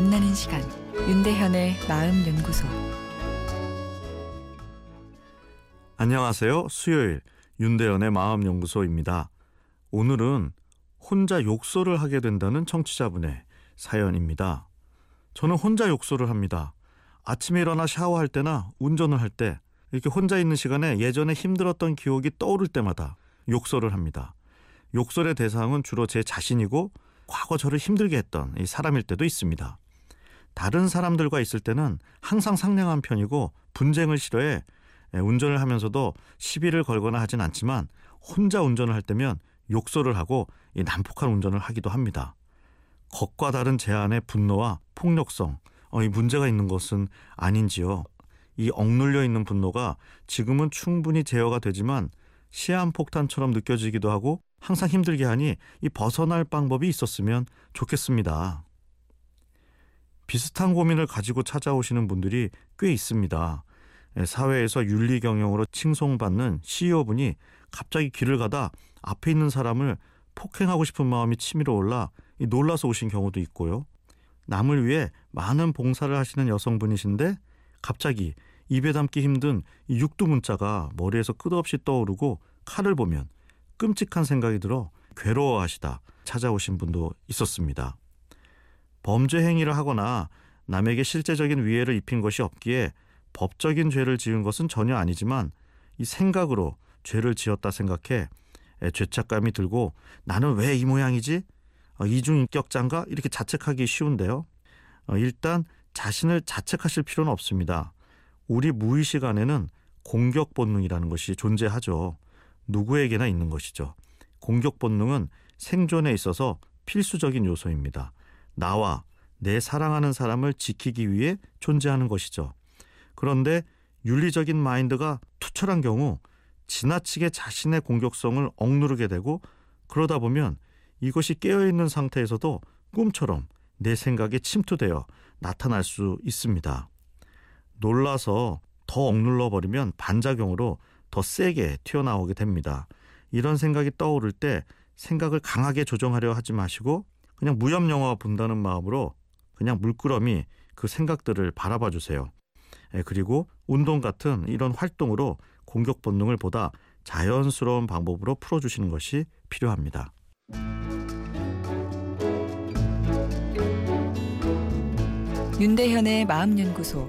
만나는 시간, 윤대현의 마음연구소. 안녕하세요. 수요일 윤대현의 마음연구소입니다. 오늘은 혼자 욕설을 하게 된다는 청취자분의 사연입니다. 저는 혼자 욕설을 합니다. 아침에 일어나 샤워할 때나 운전을 할 때 이렇게 혼자 있는 시간에 예전에 힘들었던 기억이 떠오를 때마다 욕설을 합니다. 욕설의 대상은 주로 제 자신이고 과거 저를 힘들게 했던 이 사람일 때도 있습니다. 다른 사람들과 있을 때는 항상 상냥한 편이고 분쟁을 싫어해 운전을 하면서도 시비를 걸거나 하진 않지만 혼자 운전을 할 때면 욕설을 하고 이 난폭한 운전을 하기도 합니다. 겉과 다른 제안의 분노와 폭력성, 이 문제가 있는 것은 아닌지요. 이 억눌려 있는 분노가 지금은 충분히 제어가 되지만 시한폭탄처럼 느껴지기도 하고 항상 힘들게 하니 이 벗어날 방법이 있었으면 좋겠습니다. 비슷한 고민을 가지고 찾아오시는 분들이 꽤 있습니다. 사회에서 윤리경영으로 칭송받는 CEO분이 갑자기 길을 가다 앞에 있는 사람을 폭행하고 싶은 마음이 치밀어 올라 놀라서 오신 경우도 있고요. 남을 위해 많은 봉사를 하시는 여성분이신데 갑자기 입에 담기 힘든 이 육두문자가 머리에서 끝없이 떠오르고 칼을 보면 끔찍한 생각이 들어 괴로워하시다 찾아오신 분도 있었습니다. 범죄 행위를 하거나 남에게 실제적인 위해를 입힌 것이 없기에 법적인 죄를 지은 것은 전혀 아니지만 이 생각으로 죄를 지었다 생각해 죄책감이 들고 나는 왜 이 모양이지? 이중인격자인가? 이렇게 자책하기 쉬운데요. 일단 자신을 자책하실 필요는 없습니다. 우리 무의식 안에는 공격 본능이라는 것이 존재하죠. 누구에게나 있는 것이죠. 공격 본능은 생존에 있어서 필수적인 요소입니다. 나와 내 사랑하는 사람을 지키기 위해 존재하는 것이죠. 그런데 윤리적인 마인드가 투철한 경우 지나치게 자신의 공격성을 억누르게 되고 그러다 보면 이것이 깨어있는 상태에서도 꿈처럼 내 생각에 침투되어 나타날 수 있습니다. 놀라서 더 억눌러 버리면 반작용으로 더 세게 튀어나오게 됩니다. 이런 생각이 떠오를 때 생각을 강하게 조정하려 하지 마시고 그냥 무협영화 본다는 마음으로 그냥 물끄러미 그 생각들을 바라봐 주세요. 그리고 운동 같은 이런 활동으로 공격 본능을 보다 자연스러운 방법으로 풀어주시는 것이 필요합니다. 윤대현의 마음연구소,